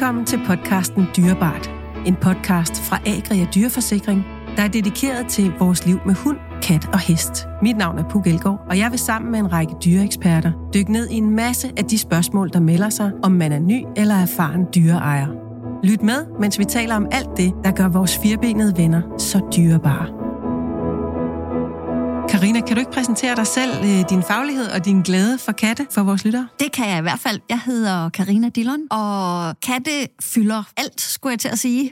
Velkommen til podcasten Dyrebart. En podcast fra Agria Dyreforsikring, der er dedikeret til vores liv med hund, kat og hest. Mit navn er Puk Elgård, og jeg vil sammen med en række dyreeksperter dykke ned i en masse af de spørgsmål, der melder sig, om man er ny eller erfaren dyreejer. Lyt med, mens vi taler om alt det, der gør vores firbenede venner så dyrebare. Karina, kan du ikke præsentere dig selv, din faglighed og din glæde for katte for vores lyttere? Det kan jeg i hvert fald. Jeg hedder Karina Dillon, og katte fylder alt, skulle jeg til at sige.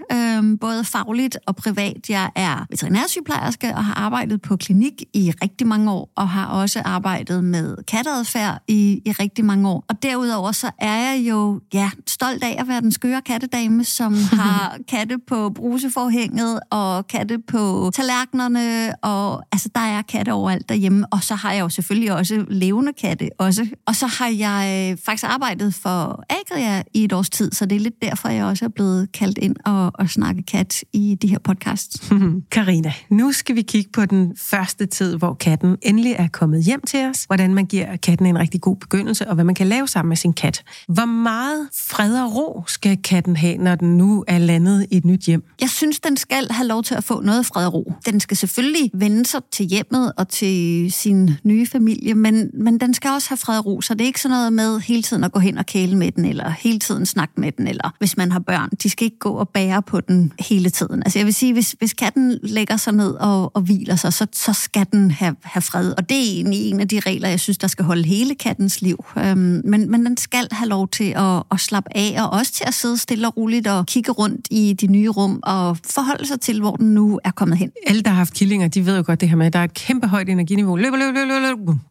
Både fagligt og privat. Jeg er veterinærsygeplejerske og har arbejdet på klinik i rigtig mange år, og har også arbejdet med katteadfærd i rigtig mange år. Og derudover så er jeg jo stolt af at være den skøre kattedame, som har katte på bruseforhænget og katte på tallerkenerne, og altså der er katte overalt derhjemme, og så har jeg jo selvfølgelig også levende katte også. Og så har jeg faktisk arbejdet for Agria i et års tid, så det er lidt derfor, jeg også er blevet kaldt ind og snakke kat i de her podcasts. Karina, nu skal vi kigge på den første tid, hvor katten endelig er kommet hjem til os, hvordan man giver katten en rigtig god begyndelse, og hvad man kan lave sammen med sin kat. Hvor meget fred og ro skal katten have, når den nu er landet i et nyt hjem? Jeg synes, den skal have lov til at få noget fred og ro. Den skal selvfølgelig vende sig til hjemmet og til sin nye familie, men den skal også have fred og ro, så det er ikke sådan noget med hele tiden at gå hen og kæle med den, eller hele tiden snakke med den, eller hvis man har børn, de skal ikke gå og bære på den hele tiden. Altså jeg vil sige, hvis katten lægger sig ned og hviler sig, så skal den have fred, og det er egentlig en af de regler, jeg synes, der skal holde hele kattens liv. Men den skal have lov til at slappe af, og også til at sidde stille og roligt og kigge rundt i de nye rum, og forholde sig til, hvor den nu er kommet hen. Alle, der har haft killinger, de ved jo godt det her med, at der er et kæmpe højt energiniveau. Løb.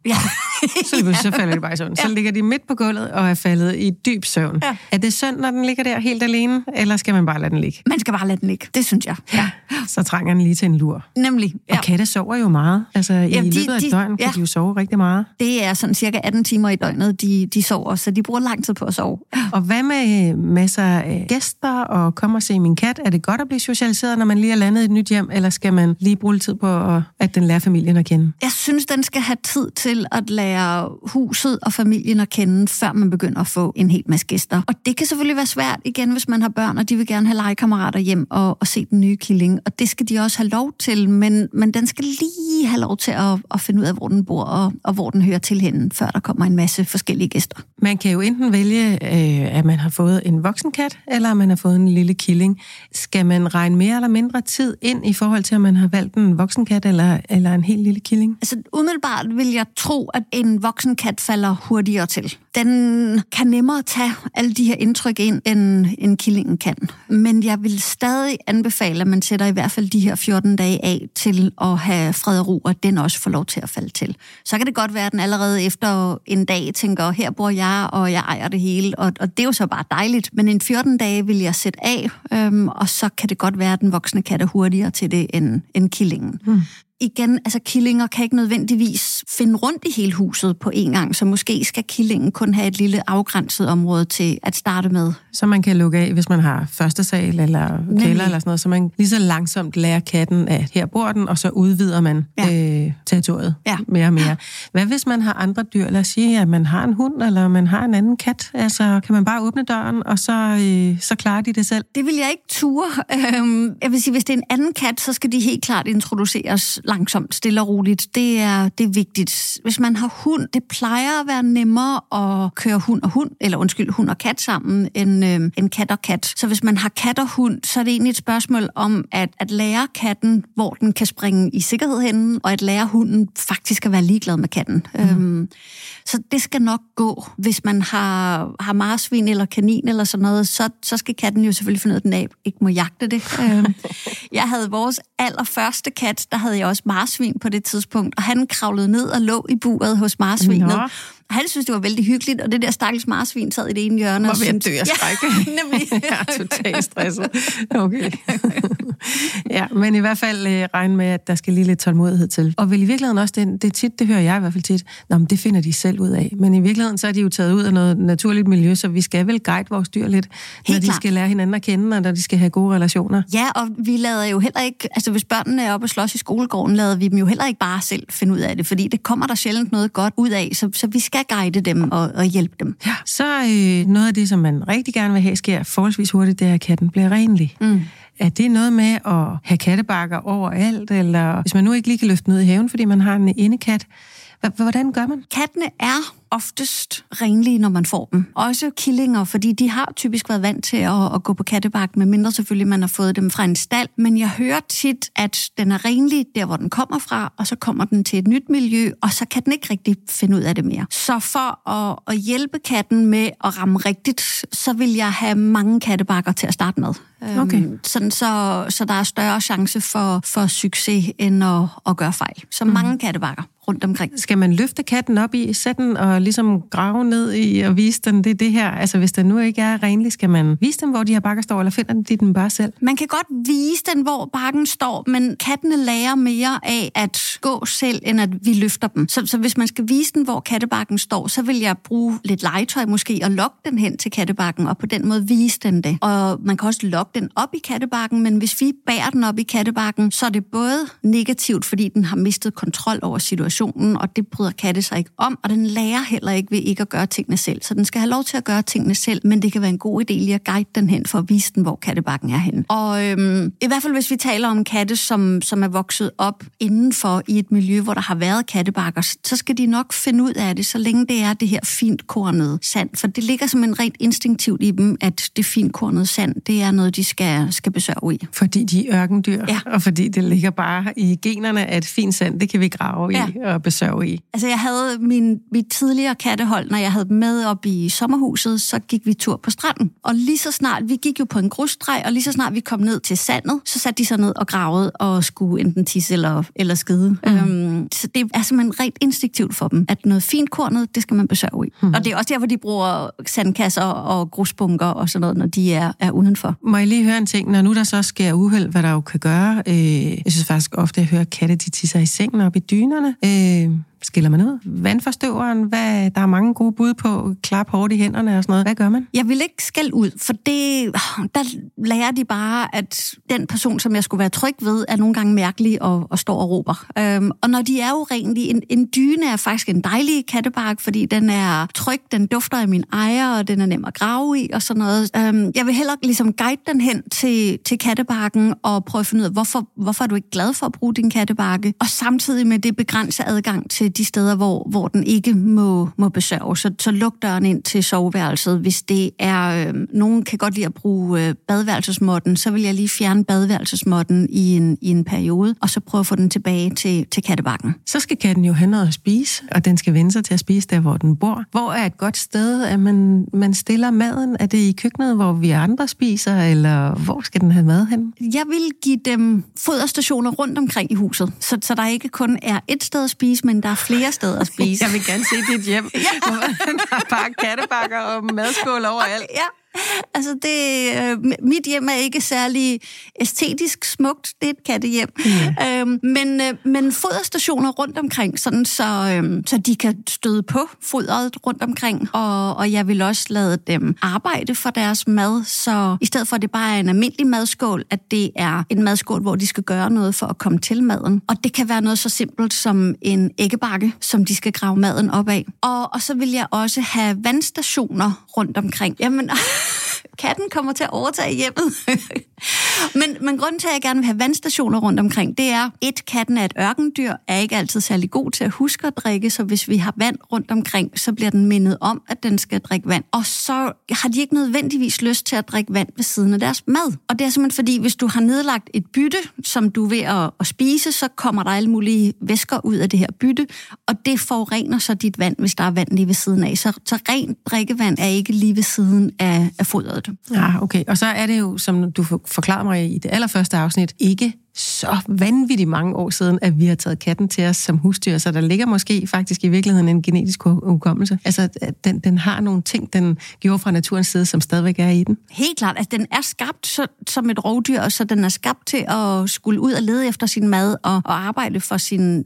Ja. Så falder det bare sådan. Så ligger de midt på gulvet og er faldet i dyb søvn. Ja. Er det synd, når den ligger der helt alene, eller skal man bare lade den ligge? Man skal bare lade den ligge, det synes jeg. Ja. Så trænger den lige til en lur. Nemlig. Ja. Og katte sover jo meget. Altså i løbet af døgnet kan de jo sove rigtig meget. Det er sådan cirka 18 timer i døgnet, de sover, så de bruger lang tid på at sove. Og hvad med masser af gæster og kom og se min kat? Er det godt at blive socialiseret, når man lige er landet i et nyt hjem, eller skal man lige bruge tid på, at den lærer familien at kende? Jeg synes, den skal have tid til at lære huset og familien at kende, før man begynder at få en hel masse gæster. Og det kan selvfølgelig være svært igen, hvis man har børn, og de vil gerne have legekammerater hjem og se den nye killing. Og det skal de også have lov til, men den skal lige have lov til at finde ud af, hvor den bor og hvor den hører til henne, før der kommer en masse forskellige gæster. Man kan jo enten vælge, at man har fået en voksen kat, eller at man har fået en lille killing. Skal man regne mere eller mindre tid ind i forhold til, at man har valgt en voksen kat eller en helt lille killing? Altså umiddelbart vil jeg tro, at en voksen kat falder hurtigere til. Den kan nemmere tage alle de her indtryk ind, end en killingen kan. Men jeg vil stadig anbefale, at man sætter i hvert fald de her 14 dage af til at have fred og ro, og den også får lov til at falde til. Så kan det godt være, at den allerede efter en dag tænker, her bor jeg, og jeg ejer det hele, og det er jo så bare dejligt. Men en 14 dage vil jeg sætte af, og så kan det godt være, at den voksne kat er hurtigere til det end killingen. Igen, altså killinger kan ikke nødvendigvis finde rundt i hele huset på en gang, så måske skal killingen kun have et lille afgrænset område til at starte med. Så man kan lukke af, hvis man har første sal eller kælder eller sådan noget, så man lige så langsomt lærer katten, at her bor den, og så udvider man territoriet mere og mere. Hvad hvis man har andre dyr? Lad os sige, at man har en hund, eller man har en anden kat. Altså, kan man bare åbne døren, og så klarer de det selv? Det vil jeg ikke ture. Jeg vil sige, hvis det er en anden kat, så skal de helt klart introduceres langsomt, stille og roligt. Det er vigtigt. Hvis man har hund, det plejer at være nemmere at køre hund og kat sammen, end kat og kat. Så hvis man har kat og hund, så er det egentlig et spørgsmål om at lære katten, hvor den kan springe i sikkerhed henne, og at lære hunden faktisk at være ligeglad med katten. Så det skal nok gå. Hvis man har marsvin eller kanin eller sådan noget, så skal katten jo selvfølgelig finde ud af, at den ikke må jagte det. Jeg havde vores allerførste kat, der havde jeg også marsvin på det tidspunkt, og han kravlede ned og lå i buret hos marsvinet. Nå. Og han synes, det var vældig hyggeligt, og det der stakkels marsvin sad i det ene hjørne. Hvor vil jeg dø af skrække? Nemlig. Jeg er totalt stresset. Okay. Ja, men i hvert fald regne med, at der skal lige lidt tålmodighed til. Og vel i virkeligheden også, det hører jeg i hvert fald tit, men det finder de selv ud af. Men i virkeligheden, så er de jo taget ud af noget naturligt miljø, så vi skal vel guide vores dyr lidt, når de skal lære hinanden at kende, og når de skal have gode relationer. Ja, og vi lader jo heller ikke, altså hvis børnene er oppe og slås i skolegården, lader vi dem jo heller ikke bare selv finde ud af det, fordi det kommer der sjældent noget godt ud af, så vi skal skal guide dem og hjælpe dem. Ja. Så noget af det, som man rigtig gerne vil have, sker forholdsvis hurtigt, det er, at katten bliver renlig. Mm. Er det noget med at have kattebakker overalt, eller hvis man nu ikke lige kan løfte ned i haven, fordi man har en indekat, hvordan gør man? Kattene er oftest renlige, når man får dem. Også killinger, fordi de har typisk været vant til at gå på kattebakken, medmindre selvfølgelig man har fået dem fra en stald. Men jeg hører tit, at den er renlig der, hvor den kommer fra, og så kommer den til et nyt miljø, og så kan den ikke rigtig finde ud af det mere. Så for at hjælpe katten med at ramme rigtigt, så vil jeg have mange kattebakker til at starte med. Okay. Sådan så der er større chance for succes, end at gøre fejl. Så mange kattebakker rundt omkring. Skal man løfte katten op i, sætte den og ligesom grave ned i og vise den, det er det her? Altså, hvis den nu ikke er renlig, skal man vise dem, hvor de her bakker står, eller finder de den bare selv? Man kan godt vise den, hvor bakken står, men kattene lærer mere af at gå selv, end at vi løfter dem. Så hvis man skal vise den, hvor kattebakken står, så vil jeg bruge lidt legetøj måske, og lokke den hen til kattebakken, og på den måde vise den det. Og man kan også lokke den op i kattebakken, men hvis vi bærer den op i kattebakken, så er det både negativt, fordi den har mistet kontrol over situationen, og det bryder katte sig ikke om, og den lærer heller ikke ved ikke at gøre tingene selv. Så den skal have lov til at gøre tingene selv, men det kan være en god idé lige at guide den hen for at vise den, hvor kattebakken er henne. Og i hvert fald, hvis vi taler om katte, som er vokset op indenfor i et miljø, hvor der har været kattebakker, så skal de nok finde ud af det, så længe det er det her fintkornede sand. For det ligger som en rent instinktivt i dem, at det fintkornede sand, det er noget, de skal besørge i. Fordi de er ørkendyr, ja. Og fordi det ligger bare i generne, at fint sand, det kan vi grave i. Ja. At besøge i. Altså, jeg havde mit tidligere kattehold, når jeg havde dem med op i sommerhuset, så gik vi tur på stranden. Og lige så snart, vi gik jo på en grusstreg, og lige så snart vi kom ned til sandet, så satte de sig ned og gravede og skulle enten tisse eller skide. Mm. Så det er simpelthen rent instinktivt for dem, at noget finkornet, det skal man besøge i. Mm. Og det er også der, hvor de bruger sandkasser og grusbunker og sådan noget, når de er udenfor. Må jeg lige høre en ting, når nu der så sker uheld, hvad der jo kan gøre? Jeg synes faktisk ofte, jeg hører katte, de tisser i sengen op i dynerne. Skiller man ud? Vandforstøveren, hvad, der er mange gode bud på, klap hårdt i hænderne og sådan noget. Hvad gør man? Jeg vil ikke skælde ud, for det, der lærer de bare, at den person, som jeg skulle være tryg ved, er nogle gange mærkelig og står og råber. Og når de er jo egentlig, en dyne er faktisk en dejlig kattebark, fordi den er tryg, den dufter af min ejer, og den er nem at grave i og sådan noget. Jeg vil hellere ligesom guide den hen til kattebarken og prøve at finde ud af, hvorfor er du ikke glad for at bruge din kattebarke? Og samtidig med det begrænser adgang til de steder, hvor den ikke må besørge. Så luk døren ind til soveværelset. Hvis det er... nogen kan godt lide at bruge badeværelsesmåtten, så vil jeg lige fjerne badeværelsesmåtten i en periode, og så prøve at få den tilbage til kattebakken. Så skal katten jo hen og spise, og den skal vende sig til at spise der, hvor den bor. Hvor er et godt sted, at man stiller maden? Er det i køkkenet, hvor vi andre spiser, eller hvor skal den have mad hen? Jeg vil give dem foderstationer rundt omkring i huset, så der ikke kun er et sted at spise, men der flere steder at spise. Jeg vil gerne se dit hjem, ja. Der er bare kattebakker og madskål overalt. Ja. Altså, mit hjem er ikke særlig æstetisk smukt. Det er et kattehjem. Yeah. Men foderstationer rundt omkring, sådan så de kan støde på fodret rundt omkring. Og jeg vil også lade dem arbejde for deres mad, så i stedet for, at det bare er en almindelig madskål, at det er en madskål, hvor de skal gøre noget for at komme til maden. Og det kan være noget så simpelt som en æggebakke, som de skal grave maden op af. Og så vil jeg også have vandstationer rundt omkring. Jamen... katten kommer til at overtage hjemmet. men grunden til, at jeg gerne vil have vandstationer rundt omkring, det er, katten er et ørkendyr, er ikke altid særlig god til at huske at drikke, så hvis vi har vand rundt omkring, så bliver den mindet om, at den skal drikke vand. Og så har de ikke nødvendigvis lyst til at drikke vand ved siden af deres mad. Og det er simpelthen fordi, hvis du har nedlagt et bytte, som du er ved at spise, så kommer der alle mulige væsker ud af det her bytte, og det forurener så dit vand, hvis der er vand lige ved siden af. Så rent drikkevand er ikke lige ved siden af fodret. Ja, okay. Og så er det jo, som du forklarede mig i det allerførste afsnit, ikke så vanvittigt mange år siden, at vi har taget katten til os som husdyr, så der ligger måske faktisk i virkeligheden en genetisk hukommelse. Altså, den har nogle ting, den gjorde fra naturens side, som stadigvæk er i den. Helt klart. Altså, den er skabt som et rovdyr, og så den er skabt til at skulle ud og lede efter sin mad og arbejde for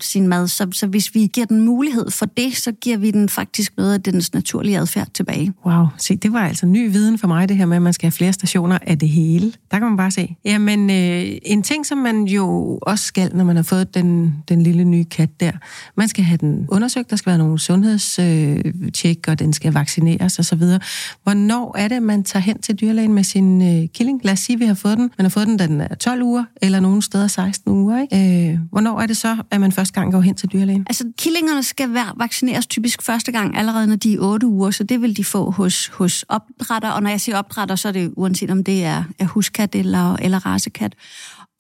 sin mad. Så hvis vi giver den mulighed for det, så giver vi den faktisk noget af dens naturlige adfærd tilbage. Wow. Se, det var altså ny viden for mig, det her med, at man skal have flere stationer af det hele. Der kan man bare se. Jamen, en ting, som man man jo også skal, når man har fået den lille nye kat der. Man skal have den undersøgt, der skal være nogle sundhedstjek, og den skal vaccineres osv. Hvornår er det, man tager hen til dyrlægen med sin killing? Lad os sige, at vi har fået den. Man har fået den, da den er 12 uger, eller nogle steder 16 uger. Ikke? Hvornår er det så, at man første gang går hen til dyrlægen? Altså, killingerne skal vaccineres typisk første gang, allerede når de er 8 uger, så det vil de få hos opdrætter. Og når jeg siger opdrætter, så er det uanset om det er huskat eller racekat.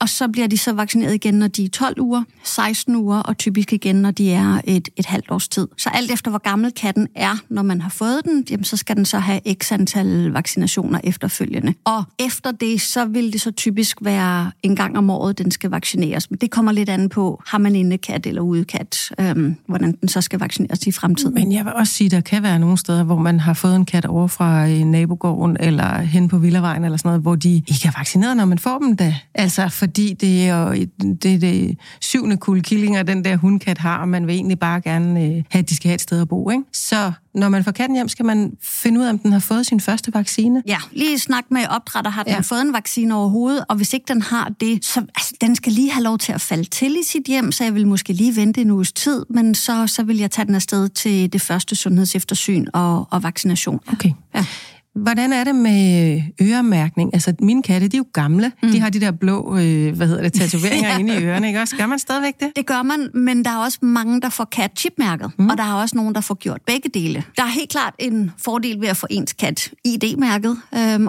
Og så bliver de så vaccineret igen, når de er 12 uger, 16 uger, og typisk igen, når de er et halvt års tid. Så alt efter, hvor gammel katten er, når man har fået den, jamen, så skal den så have x antal vaccinationer efterfølgende. Og efter det, så vil det så typisk være en gang om året, den skal vaccineres. Men det kommer lidt an på, har man indekat eller udekat, hvordan den så skal vaccineres i fremtiden. Men jeg vil også sige, at der kan være nogle steder, hvor man har fået en kat over fra nabogården, eller hen på Villavejen, eller sådan noget, hvor de ikke er vaccineret, når man får dem da. Altså, fordi det er det 7. kuld killinger, den der hundkat har, og man vil egentlig bare gerne have, at de skal have et sted at bo, ikke? Så når man får katten hjem, skal man finde ud af, om den har fået sin første vaccine. Ja, lige snak med opdrætter, har den fået en vaccine overhovedet, og hvis ikke den har det, så altså, den skal lige have lov til at falde til i sit hjem, så jeg vil måske lige vente en uges tid, men så vil jeg tage den afsted til det første sundhedseftersyn og vaccination. Okay, ja. Hvordan er det med øremærkning? Altså, mine katte, de er jo gamle. Mm. De har de der blå, tatoveringer inde i ørerne, ikke også? Gør man stadigvæk det? Det gør man, men der er også mange, der får kat-chipmærket, og der er også nogen, der får gjort begge dele. Der er helt klart en fordel ved at få ens kat ID-mærket,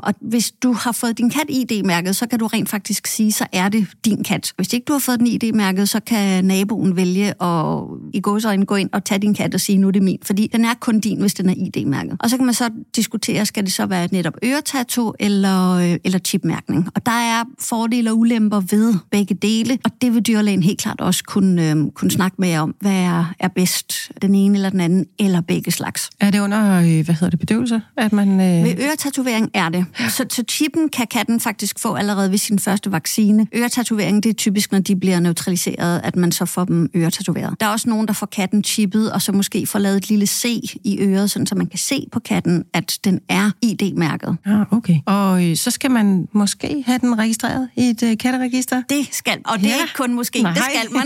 og hvis du har fået din kat ID-mærket, så kan du rent faktisk sige, så er det din kat. Hvis ikke du har fået den ID-mærket, så kan naboen vælge at i gåseøjne gå ind og tage din kat og sige, nu er det min, fordi den er kun din, hvis den er ID-mærket. Og så kan man så diskutere, skal det så være netop øretato eller chipmærkning. Og der er fordele og ulemper ved begge dele, og det vil dyrlægen helt klart også kunne snakke med jer om, hvad er bedst, den ene eller den anden, eller begge slags. Er det under, bedøvelse? At man, Ved øretatovering er det. Ja. Så chippen kan katten faktisk få allerede ved sin første vaccine. Øretatovering, det er typisk, når de bliver neutraliseret, at man så får dem øretatoveret. Der er også nogen, der får katten chippet, og så måske får lavet et lille C i øret, sådan, så man kan se på katten, at den er ID-mærket. Ah, okay. Og så skal man måske have den registreret i et katteregister? Det skal, og det er ikke kun måske, nej. Det skal man.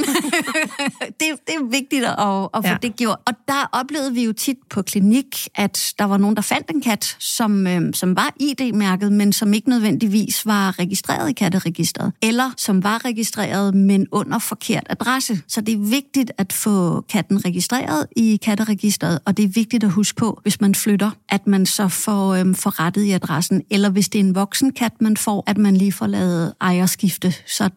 det er vigtigt at få det gjort. Og der oplevede vi jo tit på klinik, at der var nogen, der fandt en kat, som var ID-mærket, men som ikke nødvendigvis var registreret i katteregisteret. Eller som var registreret, men under forkert adresse. Så det er vigtigt at få katten registreret i katteregisteret, og det er vigtigt at huske på, hvis man flytter, at man så får rettet i adressen, eller hvis det er en voksen kat, man får, at man lige får lavet ejerskifte,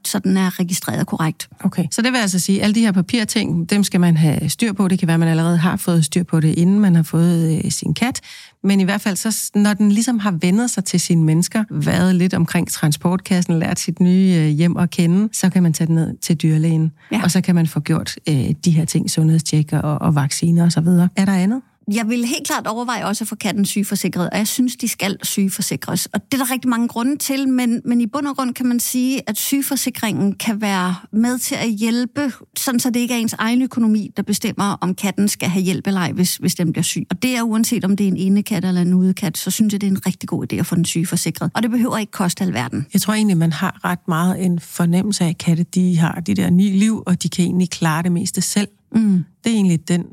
så den er registreret korrekt. Okay, så det vil altså sige, alle de her papirting, dem skal man have styr på. Det kan være, man allerede har fået styr på det, inden man har fået sin kat. Men i hvert fald, så, når den ligesom har vendet sig til sine mennesker, været lidt omkring transportkassen, lært sit nye hjem at kende, så kan man tage den ned til dyrlægen, og så kan man få gjort de her ting, sundhedstjekker og vacciner osv. Er der andet? Jeg vil helt klart overveje også at få katten sygeforsikret, og jeg synes, de skal sygeforsikres. Og det er der rigtig mange grunde til, men i bund og grund kan man sige, at sygeforsikringen kan være med til at hjælpe, sådan så det ikke er ens egen økonomi, der bestemmer, om katten skal have hjælp eller ej, hvis den bliver syg. Og det er uanset, om det er en indekat eller en udekat, så synes jeg, det er en rigtig god idé at få den sygeforsikret. Og det behøver ikke koste alverden. Jeg tror egentlig, man har ret meget en fornemmelse af, at katte de har de der 9 liv, og de kan egentlig klare det meste selv. Mm. Det er egentlig den,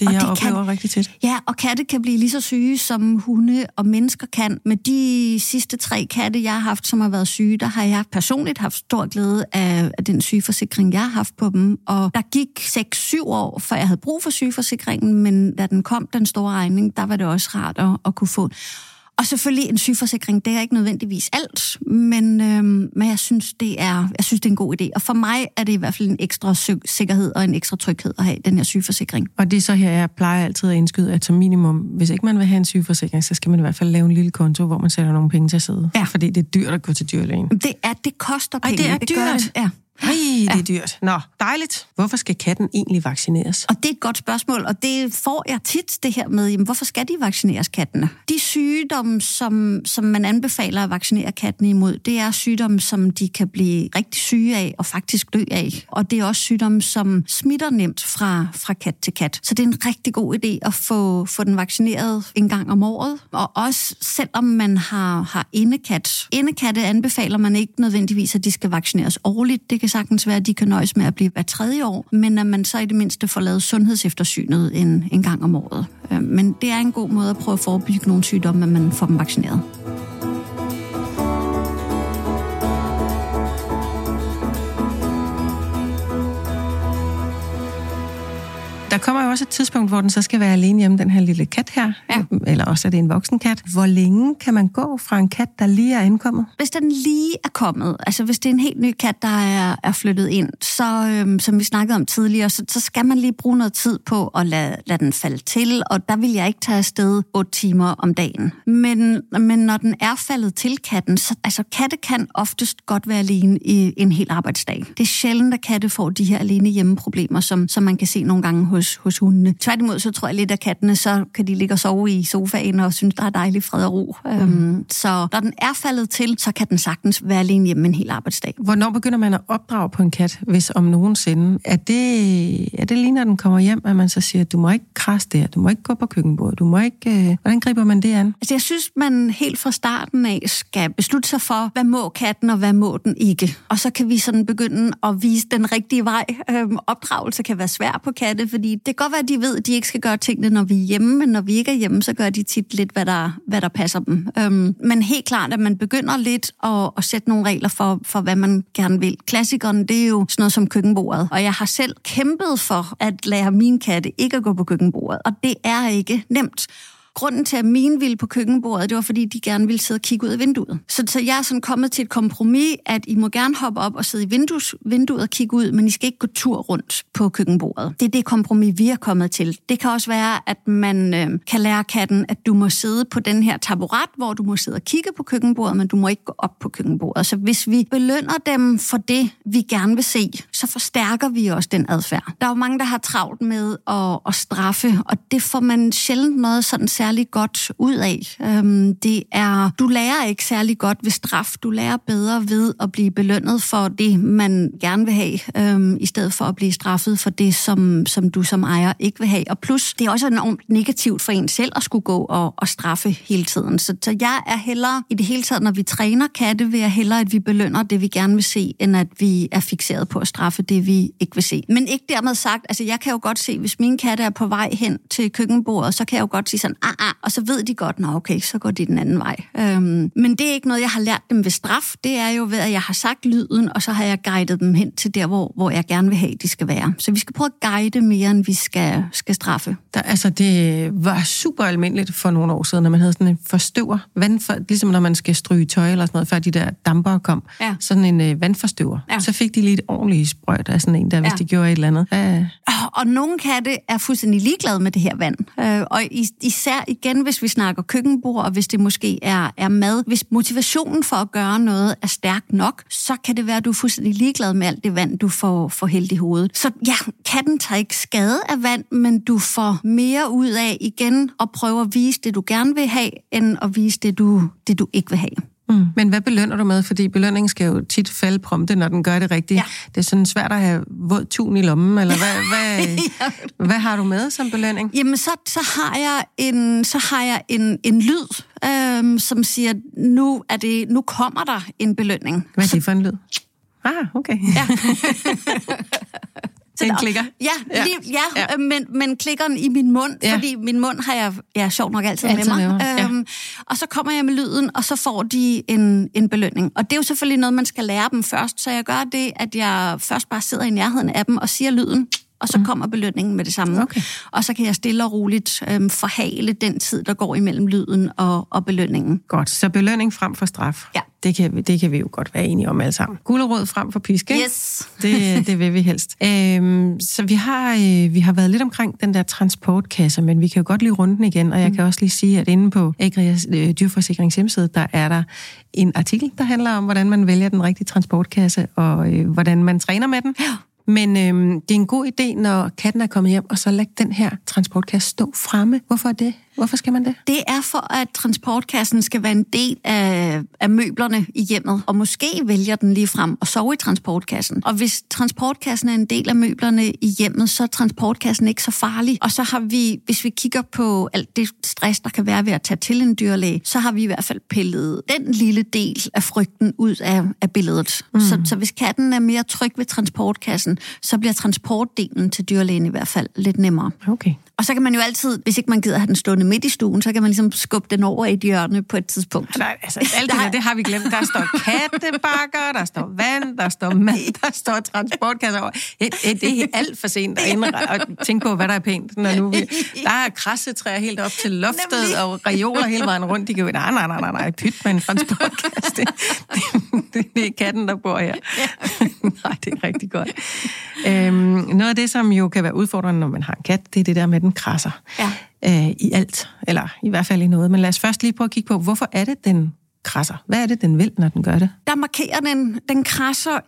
jeg oplever rigtig tæt. Ja, og katte kan blive lige så syge, som hunde og mennesker kan. Med de sidste 3 katte, jeg har haft, som har været syge, der har jeg personligt haft stor glæde af den sygeforsikring, jeg har haft på dem. Og der gik 6-7 år, før jeg havde brug for sygeforsikringen, men da den kom, den store regning, der var det også rart at kunne få. Og selvfølgelig en sygeforsikring, det er ikke nødvendigvis alt, men jeg synes, det er en god idé. Og for mig er det i hvert fald en ekstra sikkerhed og en ekstra tryghed at have den her sygeforsikring. Og det er så her, jeg plejer altid at indskyde, at som minimum, hvis ikke man vil have en sygeforsikring, så skal man i hvert fald lave en lille konto, hvor man sætter nogle penge til side. Ja. Fordi det er dyrt at gå til dyrlægen. Det koster penge. Ej, det er dyrt. Ja. Ej, det er dyrt. Nå, dejligt. Hvorfor skal katten egentlig vaccineres? Og det er et godt spørgsmål, og det får jeg tit det her med, jamen, hvorfor skal de vaccineres, kattene? De sygdomme, som man anbefaler at vaccinere kattene imod, det er sygdomme, som de kan blive rigtig syge af og faktisk dø af. Og det er også sygdomme, som smitter nemt fra kat til kat. Så det er en rigtig god idé at få den vaccineret en gang om året. Og også selvom man har indekat. Indekatte anbefaler man ikke nødvendigvis, at de skal vaccineres årligt. Det kan sagtens være, at de kan nøjes med at blive hver tredje år, men at man så i det mindste får lavet sundhedseftersynet en gang om året. Men det er en god måde at prøve at forebygge nogle sygdomme, at man får dem vaccineret. Der kommer jo også et tidspunkt, hvor den så skal være alene hjemme, den her lille kat her. Ja. Eller også er det en voksen kat. Hvor længe kan man gå fra en kat, der lige er indkommet? Hvis den lige er kommet, altså hvis det er en helt ny kat, der er flyttet ind, så som vi snakkede om tidligere, så skal man lige bruge noget tid på at lade den falde til, og der vil jeg ikke tage afsted 8 timer om dagen. Men når den er faldet til katten, så altså katte kan oftest godt være alene i en hel arbejdsdag. Det er sjældent, at katte får de her alene hjemme problemer, som man kan se nogle gange hos hundene. Tværtimod så tror jeg lidt, at kattene, så kan de ligge og sove i sofaen og synes, der er dejlig fred og ro. Mm. Så når den er faldet til, så kan den sagtens være alene hjemme en hel arbejdsdag. Hvornår begynder man at opdrage på en kat, hvis om nogensinde? Er det lige, når den kommer hjem, at man så siger, du må ikke krasse der, du må ikke gå på køkkenbordet, du må ikke... Hvordan griber man det an? Altså jeg synes, man helt fra starten af skal beslutte sig for, hvad må katten og hvad må den ikke. Og så kan vi sådan begynde at vise den rigtige vej. Opdragelse kan være svær på katte, fordi det kan godt være, at de ved, at de ikke skal gøre tingene, når vi er hjemme, men når vi ikke er hjemme, så gør de tit lidt, hvad der passer dem. Men helt klart, at man begynder lidt at sætte nogle regler for, hvad man gerne vil. Klassikeren, det er jo sådan noget som køkkenbordet, og jeg har selv kæmpet for at lære mine katte ikke at gå på køkkenbordet, og det er ikke nemt. Grunden til, at mine ville på køkkenbordet, det var, fordi de gerne ville sidde og kigge ud af vinduet. Så jeg er sådan kommet til et kompromis, at I må gerne hoppe op og sidde i vinduet og kigge ud, men I skal ikke gå tur rundt på køkkenbordet. Det er det kompromis, vi er kommet til. Det kan også være, at man kan lære katten, at du må sidde på den her taburet, hvor du må sidde og kigge på køkkenbordet, men du må ikke gå op på køkkenbordet. Så hvis vi belønner dem for det, vi gerne vil se, så forstærker vi også den adfærd. Der er jo mange, der har travlt med at straffe, og det får man sjældent noget sådan særlig godt ud af. Du lærer ikke særlig godt ved straf. Du lærer bedre ved at blive belønnet for det, man gerne vil have, i stedet for at blive straffet for det, som du som ejer ikke vil have. Og plus, det er også enormt negativt for en selv at skulle gå og straffe hele tiden. Så jeg er hellere, i det hele taget, når vi træner katte, vil jeg hellere, at vi belønner det, vi gerne vil se, end at vi er fikseret på at straffe det, vi ikke vil se. Men ikke dermed sagt, altså jeg kan jo godt se, hvis mine katte er på vej hen til køkkenbordet, så kan jeg jo godt sige sådan, og så ved de godt, nå okay, så går de den anden vej. Men det er ikke noget, jeg har lært dem ved straf. Det er jo ved, at jeg har sagt lyden, og så har jeg guidet dem hen til der, hvor jeg gerne vil have, de skal være. Så vi skal prøve at guide mere, end vi skal straffe. Det var super almindeligt for nogle år siden, når man havde sådan en forstøver. Ligesom når man skal stryge tøj eller sådan noget, før de der dampere kom. Ja. Sådan en vandforstøver. Ja. Så fik de lige et ordentligt sprøjt af sådan en der, hvis de gjorde et eller andet. Og nogle katte er fuldstændig ligeglade med det her vand. Og især igen, hvis vi snakker køkkenbord, og hvis det måske er mad. Hvis motivationen for at gøre noget er stærk nok, så kan det være, at du er fuldstændig ligeglad med alt det vand, du får hældt i hovedet. Så ja, katten tager ikke skade af vand, men du får mere ud af igen at prøve at vise det, du gerne vil have, end at vise det, du ikke vil have. Mm. Men hvad belønner du med? Fordi belønningen skal jo tit falde prompte, når den gør det rigtigt. Ja. Det er sådan svært at have våd tun i lommen, eller hvad, hvad har du med som belønning? Jamen, så har jeg en lyd, som siger, nu kommer der en belønning. Hvad er det for en lyd? Ah, okay. Ja. Så en klikker? Ja. Men klikkeren i min mund, fordi min mund har jeg sjovt nok altid med mig. Og så kommer jeg med lyden, og så får de en belønning. Og det er jo selvfølgelig noget, man skal lære dem først, så jeg gør det, at jeg først bare sidder i nærheden af dem og siger lyden, og så kommer belønningen med det samme. Okay. Og så kan jeg stille og roligt forhale den tid, der går imellem lyden og belønningen. Godt, så belønning frem for straf. Ja. Det kan vi jo godt være enige om alle sammen. Gulerod frem for piske, ikke? Yes. Det vil vi helst. Så vi har været lidt omkring den der transportkasse, men vi kan jo godt lige runde den igen, og jeg kan også lige sige, at inde på Agria Dyreforsikrings hjemmeside, der er der en artikel, der handler om, hvordan man vælger den rigtige transportkasse, og hvordan man træner med den. Ja. Men det er en god idé, når katten er kommet hjem, og så lad den her transportkasse stå fremme. Hvorfor er det? Hvorfor skal man det? Det er for, at transportkassen skal være en del af møblerne i hjemmet, og måske vælger den lige frem at sove i transportkassen. Og hvis transportkassen er en del af møblerne i hjemmet, så er transportkassen ikke så farlig. Og så har vi, hvis vi kigger på alt det stress, der kan være ved at tage til en dyrlæge, så har vi i hvert fald pillet den lille del af frygten ud af billedet. Mm. Så hvis katten er mere tryg ved transportkassen, så bliver transportdelen til dyrlægen i hvert fald lidt nemmere. Okay. Og så kan man jo altid, hvis ikke man gider have den stående midt i stuen, så kan man ligesom skubbe den over i et hjørne på et tidspunkt. Nej, altså alt det der, det har vi glemt. Der står kattebakker, der står vand, der står mad, der står transportkasser over. Det er alt for sent at tænke på, hvad der er pænt. Når nu der er krassetræer helt op til loftet, nemlig. Og reoler hele vejen rundt. De kan jo, nej, pyt med en transportkasse. Det er katten, der bor her. Ja. Nej, det er rigtig godt. Noget af det, som jo kan være udfordrende, når man har en kat, det er det der med, den krasser. Ja. I alt, eller i hvert fald i noget. Men lad os først lige prøve at kigge på, hvorfor er det, den krasser? Hvad er det, den vil, når den gør det? Der markerer den. Den krasser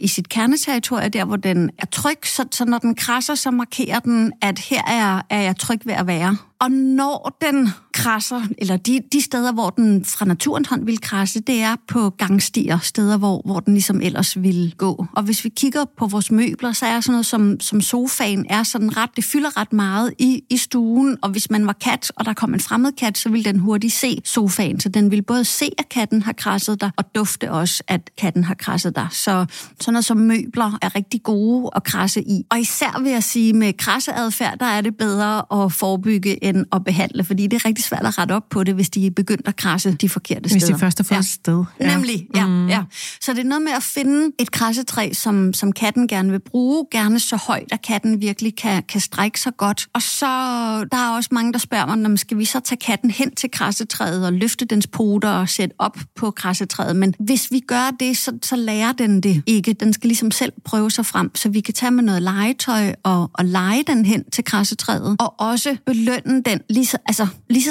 i sit kerneterritorie, der hvor den er tryg. Så når den krasser, så markerer den, at her er jeg tryg ved at være. Og når den krasser, eller de steder, hvor den fra naturens hånd vil krasse, det er på gangstier, steder, hvor den ligesom ellers vil gå. Og hvis vi kigger på vores møbler, så er sådan noget som sofaen er sådan ret, det fylder ret meget i stuen, og hvis man var kat, og der kom en fremmed kat, så vil den hurtigt se sofaen, så den vil både se, at katten har krasset der, og dufte også, at katten har krasset der. Så sådan noget som møbler er rigtig gode at krasse i. Og især vil jeg sige, med krasseadfærd, der er det bedre at forebygge end at behandle, fordi det er rigtig svært at rette op på det, hvis de er begyndt at krasse de forkerte steder. Hvis de først har fået et sted. Ja. Nemlig, ja, ja. Så det er noget med at finde et krassetræ, som katten gerne vil bruge, gerne så højt, at katten virkelig kan strække sig godt. Og så der er også mange, der spørger mig, skal vi så tage katten hen til krassetræet og løfte dens poter og sætte op på krassetræet? Men hvis vi gør det, så lærer den det ikke. Den skal ligesom selv prøve sig frem, så vi kan tage med noget legetøj og lege den hen til krassetræet, og også belønne den, lige så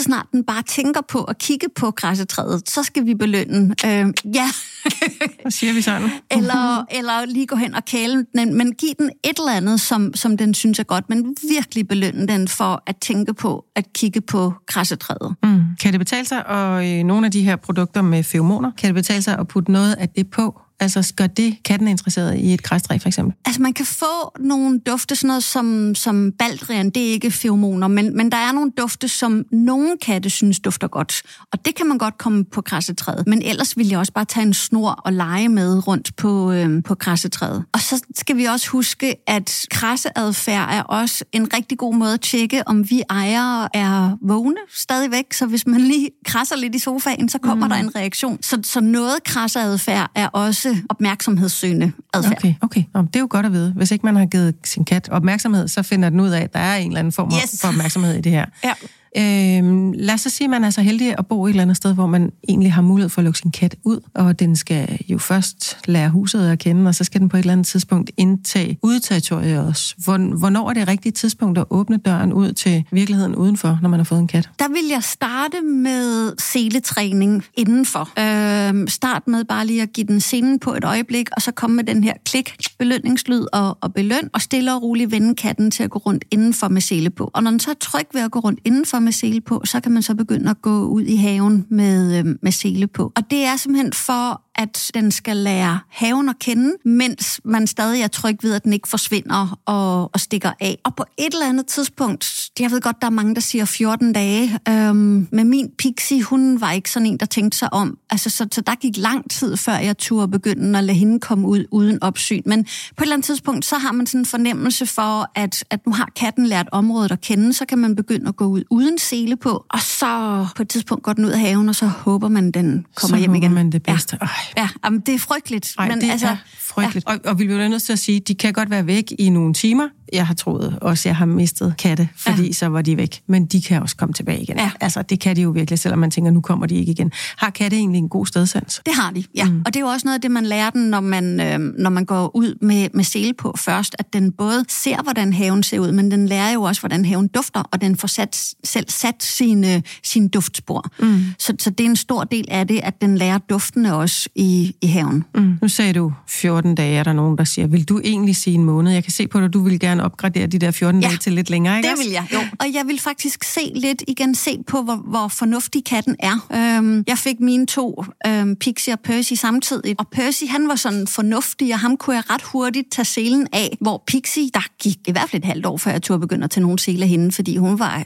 snart den bare tænker på at kigge på græssetræet, så skal vi belønne. Ja. Hvad siger vi sådan? Eller lige gå hen og kæle den, men giv den et eller andet, som den synes er godt, men virkelig belønne den for at tænke på at kigge på græssetræet. Mm. Kan det betale sig, og nogle af de her produkter med feromoner, kan det betale sig at putte noget af det på? Altså, gør det katten interesseret i et græstræ, for eksempel? Altså, man kan få nogle dufte, sådan noget som baldrian, det er ikke feromoner, men der er nogle dufte, som nogle katte synes dufter godt. Og det kan man godt komme på græssetræet. Men ellers vil jeg også bare tage en snor og lege med rundt på græssetræet. Og så skal vi også huske, at krasseadfærd er også en rigtig god måde at tjekke, om vi ejere er vågne stadigvæk. Så hvis man lige krasser lidt i sofaen, så kommer der en reaktion. Så noget krasseadfærd er også opmærksomhedssøgende adfærd. Okay. Det er jo godt at vide. Hvis ikke man har givet sin kat opmærksomhed, så finder den ud af, at der er en eller anden form for opmærksomhed i det her. Ja. Lad os så sige, at man er så heldig at bo et eller andet sted, hvor man egentlig har mulighed for at lukke sin kat ud, og den skal jo først lære huset at kende, og så skal den på et eller andet tidspunkt indtage udeterritoriet også. Hvornår er det rigtigt tidspunkt at åbne døren ud til virkeligheden udenfor, når man har fået en kat? Der vil jeg starte med seletræning indenfor. Start med bare lige at give den senen på et øjeblik, og så komme med den her klik, belønningslyd og beløn, og stille og roligt vende katten til at gå rundt indenfor med sele på. Og når den så er tryg ved at gå rundt indenfor med sele på, så kan man så begynde at gå ud i haven med sele på. Og det er simpelthen for, at den skal lære haven at kende, mens man stadig er tryg ved, at den ikke forsvinder og stikker af. Og på et eller andet tidspunkt, jeg ved godt, der er mange, der siger 14 dage, men min Pixie, hun var ikke sådan en, der tænkte sig om. Altså, så der gik lang tid, før jeg turde begynde at lade hende komme ud uden opsyn. Men på et eller andet tidspunkt, så har man sådan en fornemmelse for, at nu har katten lært området at kende, så kan man begynde at gå ud uden sele på, og så på et tidspunkt går den ud af haven, og så håber man, den kommer hjem igen. Så håber man det bedste. Ja. Ja, jamen, det er frygteligt. Nej, det altså, er frygteligt. Ja. Og vi bliver jo nødt til at sige, at de kan godt være væk i nogle timer. Jeg har troet også, jeg har mistet katte, fordi så var de væk. Men de kan også komme tilbage igen. Ja. Altså, det kan de jo virkelig, selvom man tænker, nu kommer de ikke igen. Har katte egentlig en god stedsans? Det har de, ja. Mm. Og det er jo også noget af det, man lærer den, når man går ud med sele på først, at den både ser, hvordan haven ser ud, men den lærer jo også, hvordan haven dufter, og den får selv sat sine duftspor. Mm. Så det er en stor del af det, at den lærer duftene også i haven. Mm. Nu sagde du 14 dage, er der nogen, der siger, vil du egentlig sige en måned? Jeg kan se på dig, du vil gerne opgradere de der 14 dage til lidt længere, ikke? Det vil jeg. Jo. Og jeg vil faktisk se på, hvor fornuftig katten er. Jeg fik mine to, Pixie og Percy, samtidig. Og Percy, han var sådan fornuftig, og ham kunne jeg ret hurtigt tage selen af. Hvor Pixie, der gik i hvert fald et halvt år, før jeg turde begynde at tage nogle sele af hende, fordi hun var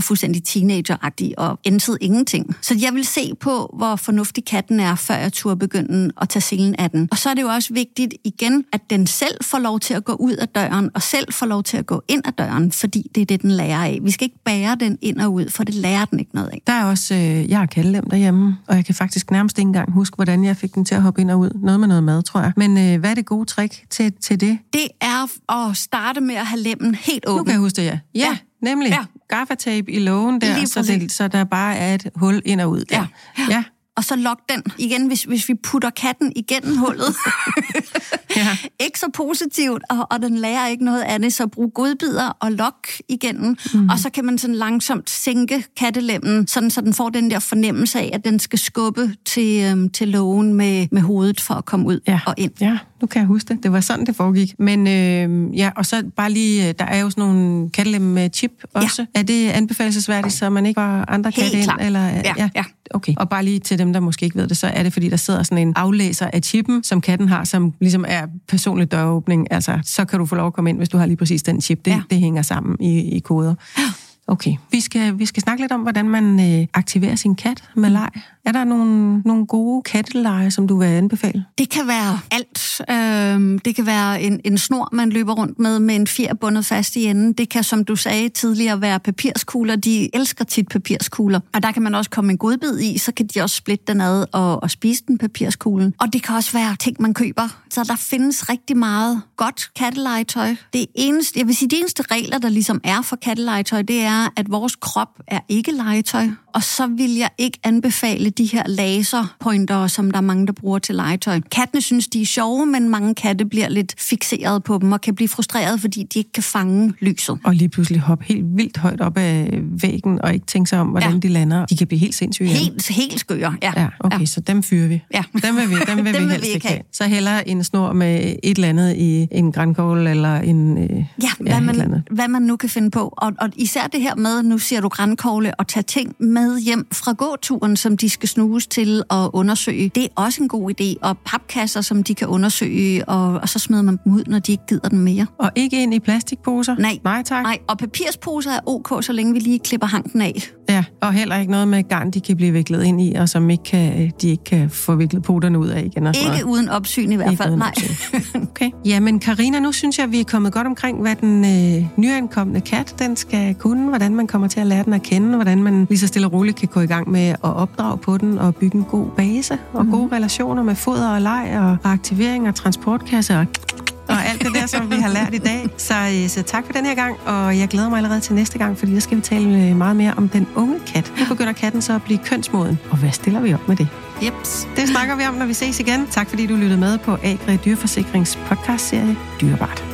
fuldstændig teenager-agtig og ændrede ingenting. Så jeg vil se på, hvor fornuftig katten er, før jeg turde begynde at tage selen af den. Og så er det jo også vigtigt igen, at den selv får lov til at gå ud af døren, og selv får lov til at gå ind ad døren, fordi det er det, den lærer af. Vi skal ikke bære den ind og ud, for det lærer den ikke noget af. Der er også, jeg har kattelem derhjemme, og jeg kan faktisk nærmest ikke engang huske, hvordan jeg fik den til at hoppe ind og ud. Noget med noget mad, tror jeg. Men hvad er det gode trick til det? Det er at starte med at have lemmen helt åben. Nu kan jeg huske det, ja. Nemlig gaffatape i lågen der, så der bare er et hul ind og ud der. Ja. Og så luk den igen, hvis vi putter katten igennem hullet. Ikke så positivt, og den lærer ikke noget andet, så brug godbidder og lok igennem. Mm. Og så kan man sådan langsomt sænke kattelemmen, sådan, så den får den der fornemmelse af, at den skal skubbe til lågen med hovedet for at komme ud og ind. Ja, nu kan jeg huske det. Det var sådan, det foregik. Men og så bare lige, der er jo sådan nogle kattelemme med chip også. Ja. Er det anbefalelsesværdigt, så man ikke får andre katte ind? Eller, ja. Okay. Og bare lige til dem, der måske ikke ved det, så er det, fordi der sidder sådan en aflæser af chippen, som katten har, som ligesom er personlig døråbning. Altså, så kan du få lov at komme ind, hvis du har lige præcis den chip. Det hænger sammen i koder. Okay. Vi skal snakke lidt om, hvordan man aktiverer sin kat med leg. Er der nogle gode katteleje, som du vil anbefale? Det kan være alt. Det kan være en snor, man løber rundt med en fjer bundet fast i enden. Det kan, som du sagde tidligere, være papirskugler. De elsker tit papirskugler. Og der kan man også komme en godbid i, så kan de også splitte den ad og spise den papirskuglen. Og det kan også være ting, man køber. Så der findes rigtig meget godt kattelegetøj. De eneste regler, der ligesom er for kattelegetøj, det er, at vores krop er ikke legetøj. Og så vil jeg ikke anbefale de her laserpointer, som der er mange, der bruger til legetøj. Kattene synes, de er sjove, men mange katte bliver lidt fikseret på dem og kan blive frustreret, fordi de ikke kan fange lyset. Og lige pludselig hoppe helt vildt højt op ad væggen og ikke tænke sig om, hvordan de lander. De kan blive helt sindssyge. Helt skøre, ja. Okay, så dem fyrer vi. Ja. Dem vil vi helst ikke have. Så heller en snor med et eller andet i en grankogl eller en... hvad man nu kan finde på. Og især det her med, nu siger du grankogle og tage ting med hjem fra gåturen, som de skal snuges til og undersøge. Det er også en god idé. Og papkasser, som de kan undersøge, og så smider man dem ud, når de ikke gider dem mere. Og ikke ind i plastikposer? Nej, tak. Nej, og papirsposer er ok, så længe vi lige klipper hanken af. Ja, og heller ikke noget med garn, de kan blive viklet ind i, og som de ikke kan få viklet poterne ud af igen. Og ikke uden opsyn i hvert fald, nej. Okay. Jamen, Karina, nu synes jeg, vi er kommet godt omkring, hvad den nyankomne kat, den skal kunne, hvordan man kommer til at lære den at kende, hvordan man lige så stille og roligt kan gå i gang med at opdrage på den og bygge en god base og gode relationer med foder og leg og aktivering og transportkasse og alt det der, som vi har lært i dag. Så tak for den her gang, og jeg glæder mig allerede til næste gang, fordi der skal vi tale meget mere om den unge kat. Nu begynder katten så at blive kønsmoden, og hvad stiller vi op med det? Jeps. Det snakker vi om, når vi ses igen. Tak fordi du lyttede med på Agria Dyreforsikrings podcastserie Dyrebart.